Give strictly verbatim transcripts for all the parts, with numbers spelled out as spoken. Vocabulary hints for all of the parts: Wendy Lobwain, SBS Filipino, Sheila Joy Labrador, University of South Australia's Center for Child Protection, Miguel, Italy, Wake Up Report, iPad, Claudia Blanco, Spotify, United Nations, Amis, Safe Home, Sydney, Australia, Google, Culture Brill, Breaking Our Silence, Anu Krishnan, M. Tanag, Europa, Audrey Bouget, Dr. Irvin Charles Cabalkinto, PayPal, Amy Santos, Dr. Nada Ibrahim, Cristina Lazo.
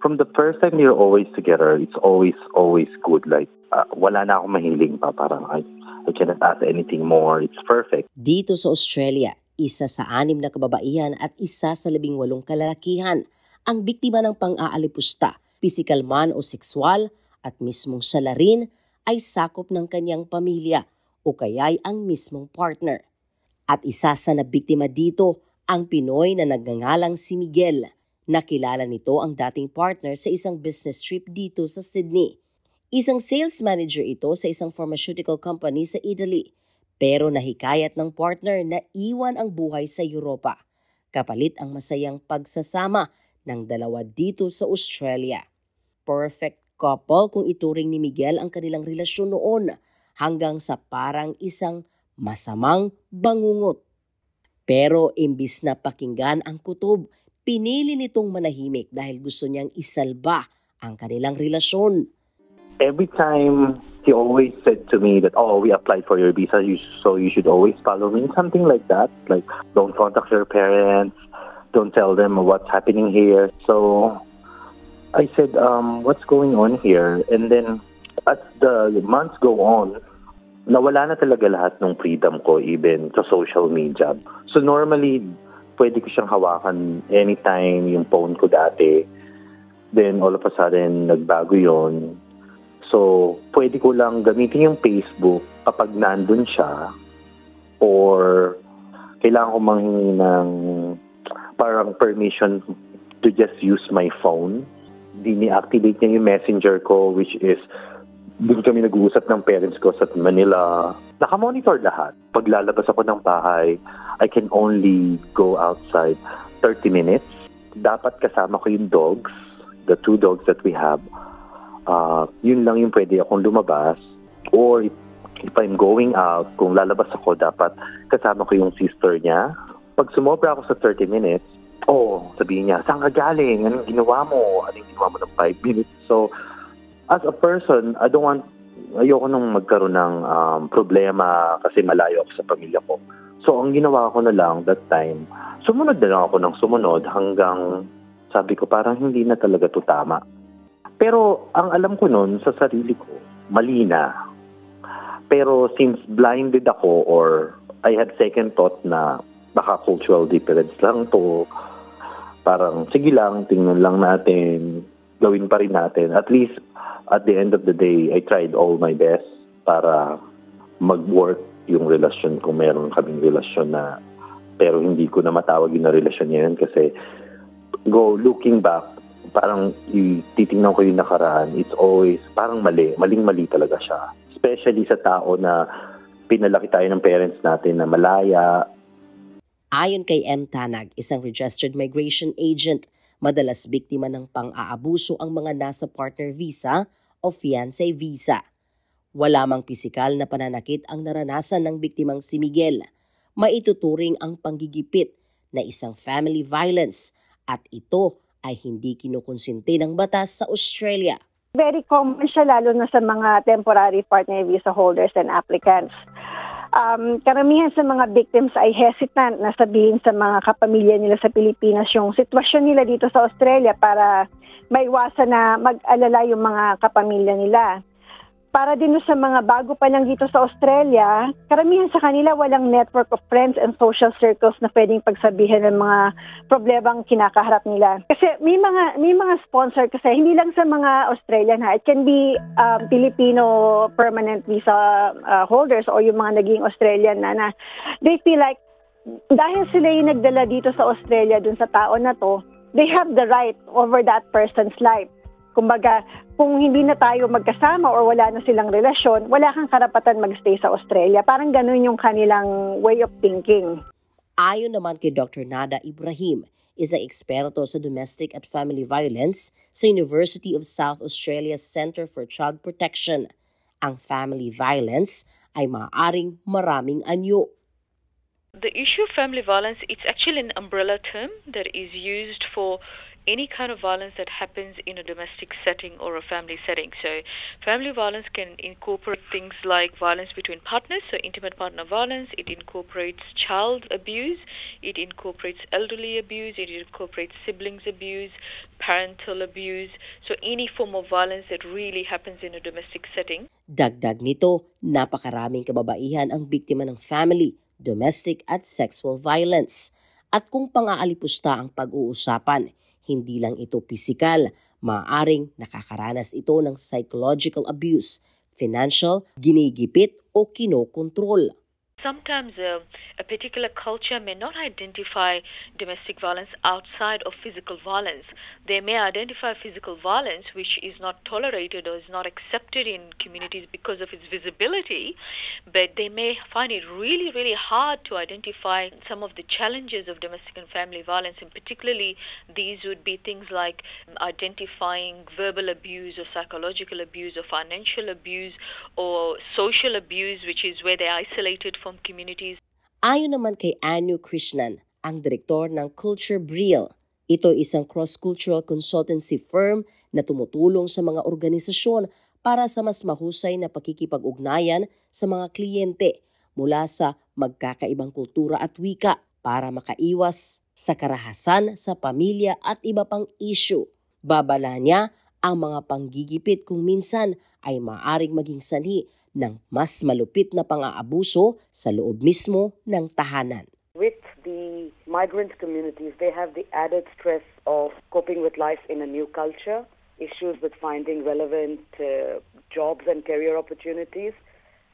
From the first time you're always together, it's always, always good. Like, uh, wala na akong mahiling pa. Parang I, I cannot ask anything more. It's perfect. Dito sa Australia, isa sa anim na kababaihan at isa sa labing walong kalalakihan ang biktima ng pang-aalipusta, pisikal man o sexual, at mismong siya na rin ay sakop ng kanyang pamilya o kaya'y ang mismong partner. At isa sa nabiktima dito ang Pinoy na nagngangalang si Miguel. Nakilala nito ang dating partner sa isang business trip dito sa Sydney. Isang sales manager ito sa isang pharmaceutical company sa Italy, pero nahikayat ng partner na iwan ang buhay sa Europa, kapalit ang masayang pagsasama ng dalawa dito sa Australia. Perfect couple kung ituring ni Miguel ang kanilang relasyon noon, hanggang sa parang isang masamang bangungot. Pero imbis na pakinggan ang kutob, pinili nitong manahimik dahil gusto niyang isalba ang kanilang relasyon. Every time, he always said to me that, oh, we applied for your visa, so you should always follow me. Something like that. Like, don't contact your parents. Don't tell them what's happening here. So I said, um, what's going on here? And then, as the months go on, nawala na talaga lahat ng freedom ko, even sa social media. So normally, pwede ko siyang hawakan anytime, yung phone ko dati. Then all of a sudden, nagbago yon. So pwede ko lang gamitin yung Facebook kapag nandun siya, or kailangan ko manghingi ng parang permission to just use my phone. Dini-activate niya yung messenger ko, which is doon kami nag-uusap ng parents ko sa Manila. Nakamonitor lahat. Paglalabas ako ng bahay, I can only go outside thirty minutes. Dapat kasama ko yung dogs, the two dogs that we have. Uh, yun lang yung pwede akong lumabas. Or if, if I'm going out, kung lalabas ako, dapat kasama ko yung sister niya. Pag sumobra ako sa thirty minutes, oh, sabihin niya, saan ka galing? Anong ginawa mo? Anong ginawa mo ng five minutes? So, as a person, I don't want, ayoko nang magkaroon ng um, problema kasi malayo ako sa pamilya ko. So, ang ginawa ko na lang that time, sumunod na lang ako ng sumunod hanggang sabi ko parang hindi na talaga to tama. Pero, ang alam ko nun sa sarili ko, mali na. Pero, since blinded ako or I had second thought na baka cultural difference lang to, parang sige lang, tingnan lang natin, gawin pa rin natin. At least, at the end of the day, I tried all my best para mag-work yung relasyon ko. Meron kaming relasyon na, pero hindi ko na matawag yung relasyon niya yun kasi go looking back, parang titingnan ko yung nakaraan. It's always parang mali. Maling-mali talaga siya. Especially sa tao na pinalaki tayo ng parents natin na malaya. Ayon kay M. Tanag, isang registered migration agent, madalas biktima ng pang-aabuso ang mga nasa partner visa o fiancé visa. Wala mang pisikal na pananakit ang naranasan ng biktimang si Miguel. Maituturing ang panggigipit na isang family violence at ito ay hindi kinukonsinti ng batas sa Australia. Very common siya lalo na sa mga temporary partner visa holders and applicants. Um, karamihan sa mga victims ay hesitant na sabihin sa mga kapamilya nila sa Pilipinas yung sitwasyon nila dito sa Australia para maiwasan na mag-alala yung mga kapamilya nila. Para din sa mga bago pa lang dito sa Australia, karamihan sa kanila walang network of friends and social circles na pwedeng pagsabihan ng mga problemang kinakaharap nila. Kasi may mga may mga sponsor kasi hindi lang sa mga Australian ha, it can be um, Filipino permanent visa uh, holders or yung mga naging Australian na, na they feel like dahil sila yung nagdala dito sa Australia dun sa tao na to, they have the right over that person's life. Kumbaga, kung hindi na tayo magkasama or wala na silang relasyon, wala kang karapatan magstay sa Australia. Parang ganun yung kanilang way of thinking. Ayon naman kay Doctor Nada Ibrahim, isang eksperto sa domestic at family violence sa University of South Australia's Center for Child Protection, ang family violence ay maaaring maraming anyo. The issue of family violence, it's actually an umbrella term that is used for any kind of violence that happens in a domestic setting or a family setting. So family violence can incorporate things like violence between partners, so intimate partner violence, it incorporates child abuse, it incorporates elderly abuse, it incorporates siblings abuse, parental abuse, so any form of violence that really happens in a domestic setting. Dagdag nito, napakaraming kababaihan ang biktima ng family, domestic at sexual violence. At kung pangaalipusta ang pag-uusapan, hindi lang ito pisikal, maaaring nakakaranas ito ng psychological abuse, financial, ginigipit o kinokontrol. Sometimes uh, a particular culture may not identify domestic violence outside of physical violence. They may identify physical violence which is not tolerated or is not accepted in communities because of its visibility, but they may find it really, really hard to identify some of the challenges of domestic and family violence, and particularly these would be things like identifying verbal abuse or psychological abuse or financial abuse or social abuse, which is where they're isolated from communities. Ayon naman kay Anu Krishnan, ang direktor ng Culture Brill. Ito isang cross-cultural consultancy firm na tumutulong sa mga organisasyon para sa mas mahusay na pakikipag-ugnayan sa mga kliyente mula sa magkakaibang kultura at wika para makaiwas sa karahasan sa pamilya at iba pang issue. Babala niya ang mga panggigipit kung minsan ay maaaring maging sanhi ng mas malupit na pang-aabuso sa loob mismo ng tahanan. With the migrant communities, they have the added stress of coping with life in a new culture, issues with finding relevant uh, jobs and career opportunities,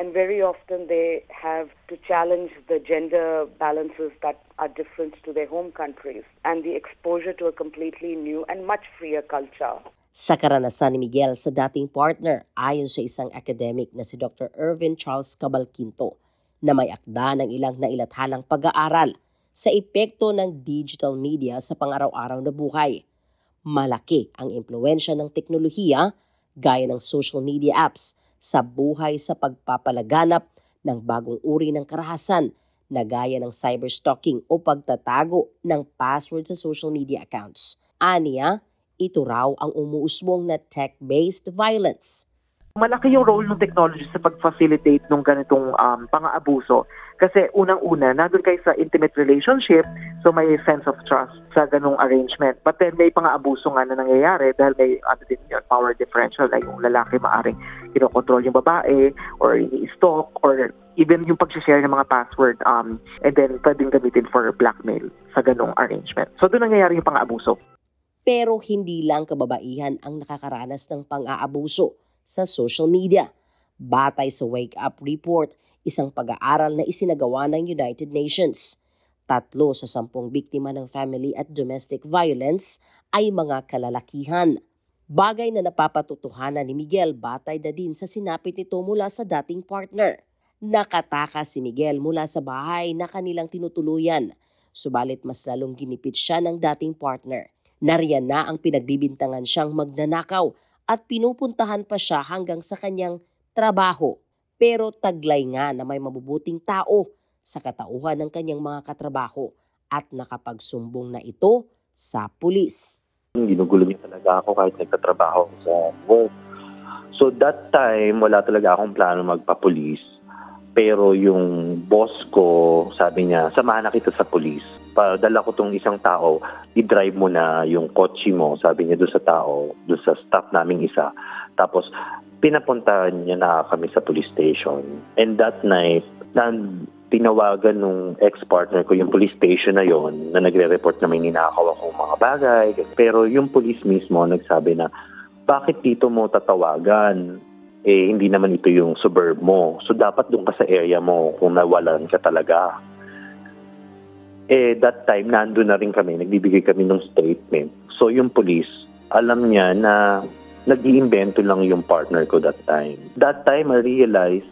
and very often they have to challenge the gender balances that are different to their home countries and the exposure to a completely new and much freer culture. Sa karanasan ni Miguel sa dating partner, ayon sa isang academic na si Doctor Irvin Charles Cabalkinto, na may akda ng ilang nailathalang pag-aaral sa epekto ng digital media sa pang-araw-araw na buhay. Malaki ang impluwensya ng teknolohiya gaya ng social media apps sa buhay sa pagpapalaganap ng bagong uri ng karahasan na gaya ng cyberstalking o pagtatago ng password sa social media accounts. Aniya, ito raw ang umuusbong na tech-based violence. Malaki yung role ng technology sa pag-facilitate ng ganitong um, pang-aabuso. Kasi unang-una, nandun kayo sa intimate relationship, so may sense of trust sa ganung arrangement. But then may pang-aabuso nga na nangyayari dahil may ano din yun, power differential na yung lalaki maaring kinokontrol yung babae or ini-stalk or even yung pag-share ng mga password um, and then pwedeng gamitin for blackmail sa ganung arrangement. So doon nangyayari yung pang-aabuso. Pero hindi lang kababaihan ang nakakaranas ng pang-aabuso sa social media. Batay sa Wake Up Report, isang pag-aaral na isinagawa ng United Nations, Tatlo sa sampung biktima ng family at domestic violence ay mga kalalakihan. Bagay na napapatutuhanan ni Miguel batay na din sa sinapit nito mula sa dating partner. Nakatakas si Miguel mula sa bahay na kanilang tinutuluyan, subalit mas lalong ginipit siya ng dating partner. Nariyan na ang pinagbibintangan siyang magnanakaw at pinupuntahan pa siya hanggang sa kanyang trabaho. Pero taglay nga na may mabubuting tao sa katauhan ng kanyang mga katrabaho at nakapagsumbong na ito sa pulis. Ginugulo din talaga ako kahit nagtatrabaho sa work. So that time, wala talaga akong plano magpapulis. Pero yung boss ko, sabi niya, samahan na kita sa police. Padala ko tong isang tao, i-drive mo na yung kotse mo, sabi niya doon sa tao, doon sa staff naming isa. Tapos, pinapunta niya na kami sa police station. And that night, nan, tinawagan nung ex-partner ko yung police station na yon na nagre-report na may ninakaw akong mga bagay. Pero yung police mismo nagsabi na, bakit dito mo tatawagan? Eh, hindi naman ito yung suburb mo. So, dapat doon ka sa area mo kung nawalan ka talaga. Eh, that time, nandun na rin kami. Nagbibigay kami ng statement. So, yung police, alam niya na nag-iimbento lang yung partner ko that time. That time, I realized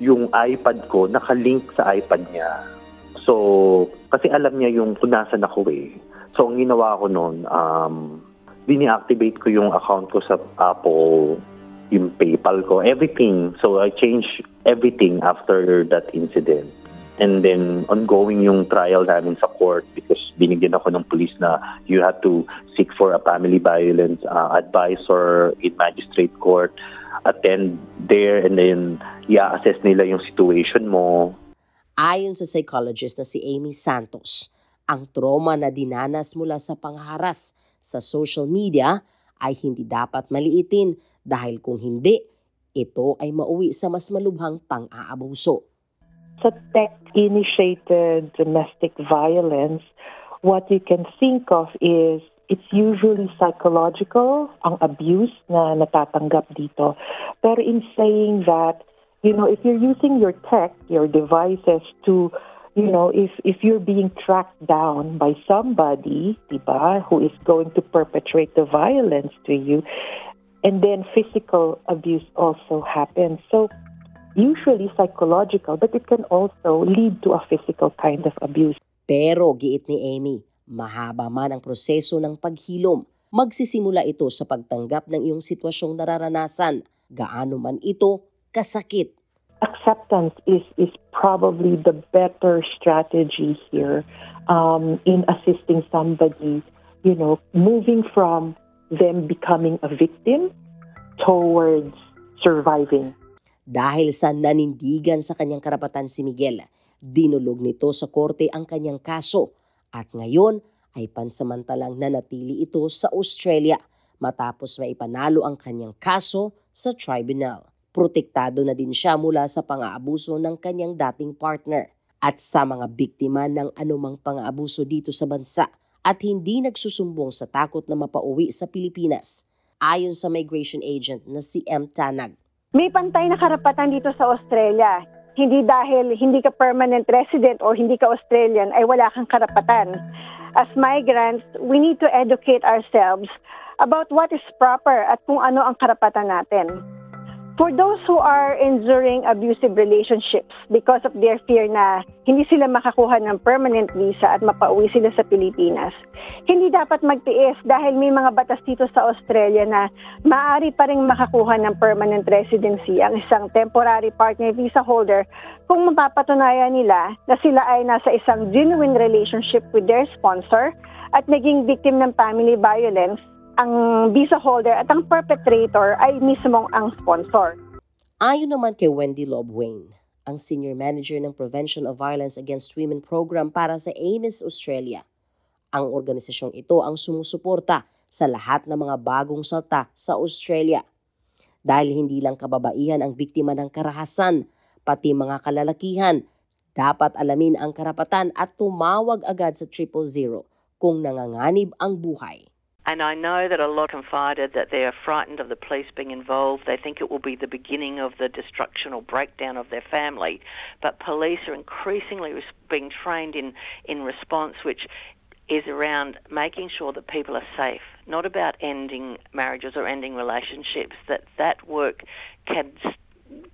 yung iPad ko nakalink sa iPad niya. So, Kasi alam niya yung kung nasan ako eh. So, ang ginawa ko noon, um, dini-activate ko yung account ko sa Apple, yung PayPal ko, everything. So, I changed everything after that incident. And then, ongoing yung trial namin sa court because binigyan ako ng police na you have to seek for a family violence uh, advisor in magistrate court, attend there, and then i-assess nila yung situation mo. Ayon sa psychologist na si Amy Santos, ang trauma na dinanas mula sa pangharas sa social media ay hindi dapat maliitin dahil kung hindi, ito ay mauwi sa mas malubhang pang-aabuso. Sa tech-initiated domestic violence, what you can think of is it's usually psychological, ang abuse na natatanggap dito. Pero in saying that, you know, if you're using your tech, your devices to, you know, if if you're being tracked down by somebody, diba, who is going to perpetrate the violence to you, and then physical abuse also happens. So, usually psychological, but it can also lead to a physical kind of abuse. Pero, giit ni Amy, mahaba man ang proseso ng paghilom, magsisimula ito sa pagtanggap ng iyong sitwasyong nararanasan, gaano man ito kasakit. Acceptance is is probably the better strategy here um, in assisting somebody, you know, moving from them becoming a victim towards surviving. Dahil sa nanindigan sa kanyang karapatan si Miguel, dinulog nito sa korte ang kanyang kaso at ngayon ay pansamantalang nanatili ito sa Australia matapos maipanalo ang kanyang kaso sa tribunal. Protektado na din siya mula sa pang-aabuso ng kanyang dating partner at sa mga biktima ng anumang pang-aabuso dito sa bansa at hindi nagsusumbong sa takot na mapauwi sa Pilipinas. Ayon sa migration agent na si M. Tanag. May pantay na karapatan dito sa Australia. Hindi dahil hindi ka permanent resident o hindi ka Australian ay wala kang karapatan. As migrants, we need to educate ourselves about what is proper at kung ano ang karapatan natin. For those who are enduring abusive relationships because of their fear na hindi sila makakuha ng permanent visa at mapauwi sila sa Pilipinas, hindi dapat magtiis dahil may mga batas dito sa Australia na maaari pa rin makakuha ng permanent residency ang isang temporary partner visa holder kung mapapatunayan nila na sila ay nasa isang genuine relationship with their sponsor at naging victim ng family violence. Ang visa holder at ang perpetrator ay mismong ang sponsor. Ayon naman kay Wendy Lobwain, ang Senior Manager ng Prevention of Violence Against Women Program para sa Amis, Australia. Ang organisasyong ito ang sumusuporta sa lahat ng mga bagong salta sa Australia. Dahil hindi lang kababaihan ang biktima ng karahasan, pati mga kalalakihan, dapat alamin ang karapatan at tumawag agad sa triple zero kung nanganganib ang buhay. And I know that a lot confided that they are frightened of the police being involved. They think it will be the beginning of the destruction or breakdown of their family. But police are increasingly being trained in, in response, which is around making sure that people are safe, not about ending marriages or ending relationships, that that work can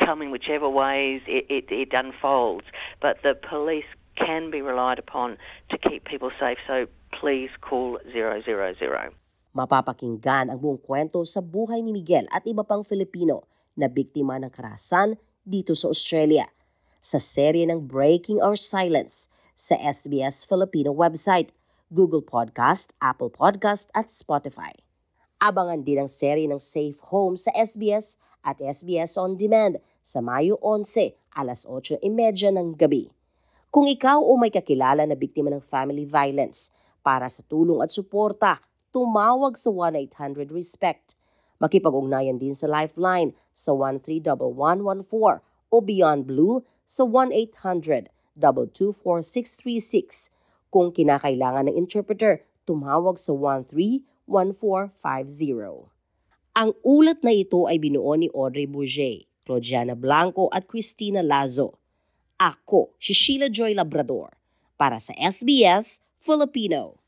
come in whichever ways it, it, it unfolds. But the police can be relied upon to keep people safe. So please call zero zero zero. Mapapakinggan ang buong kwento sa buhay ni Miguel at iba pang Filipino na biktima ng karahasan dito sa Australia sa serye ng Breaking Our Silence sa S B S Filipino website, Google Podcast, Apple Podcast at Spotify. Abangan din ang serye ng Safe Home sa S B S at S B S On Demand sa Mayo eleven, alas eight thirty ng gabi. Kung ikaw o may kakilala na biktima ng family violence, para sa tulong at suporta, tumawag sa one eight hundred RESPECT. Makipag-ugnayan din sa Lifeline sa one three one one one four o Beyond Blue sa one eight hundred two two four six three six. Kung kinakailangan ng interpreter, tumawag sa one three one four five zero. Ang ulat na ito ay binuo ni Audrey Bouget, Claudia Blanco at Cristina Lazo. Ako si Sheila Joy Labrador para sa S B S Filipino.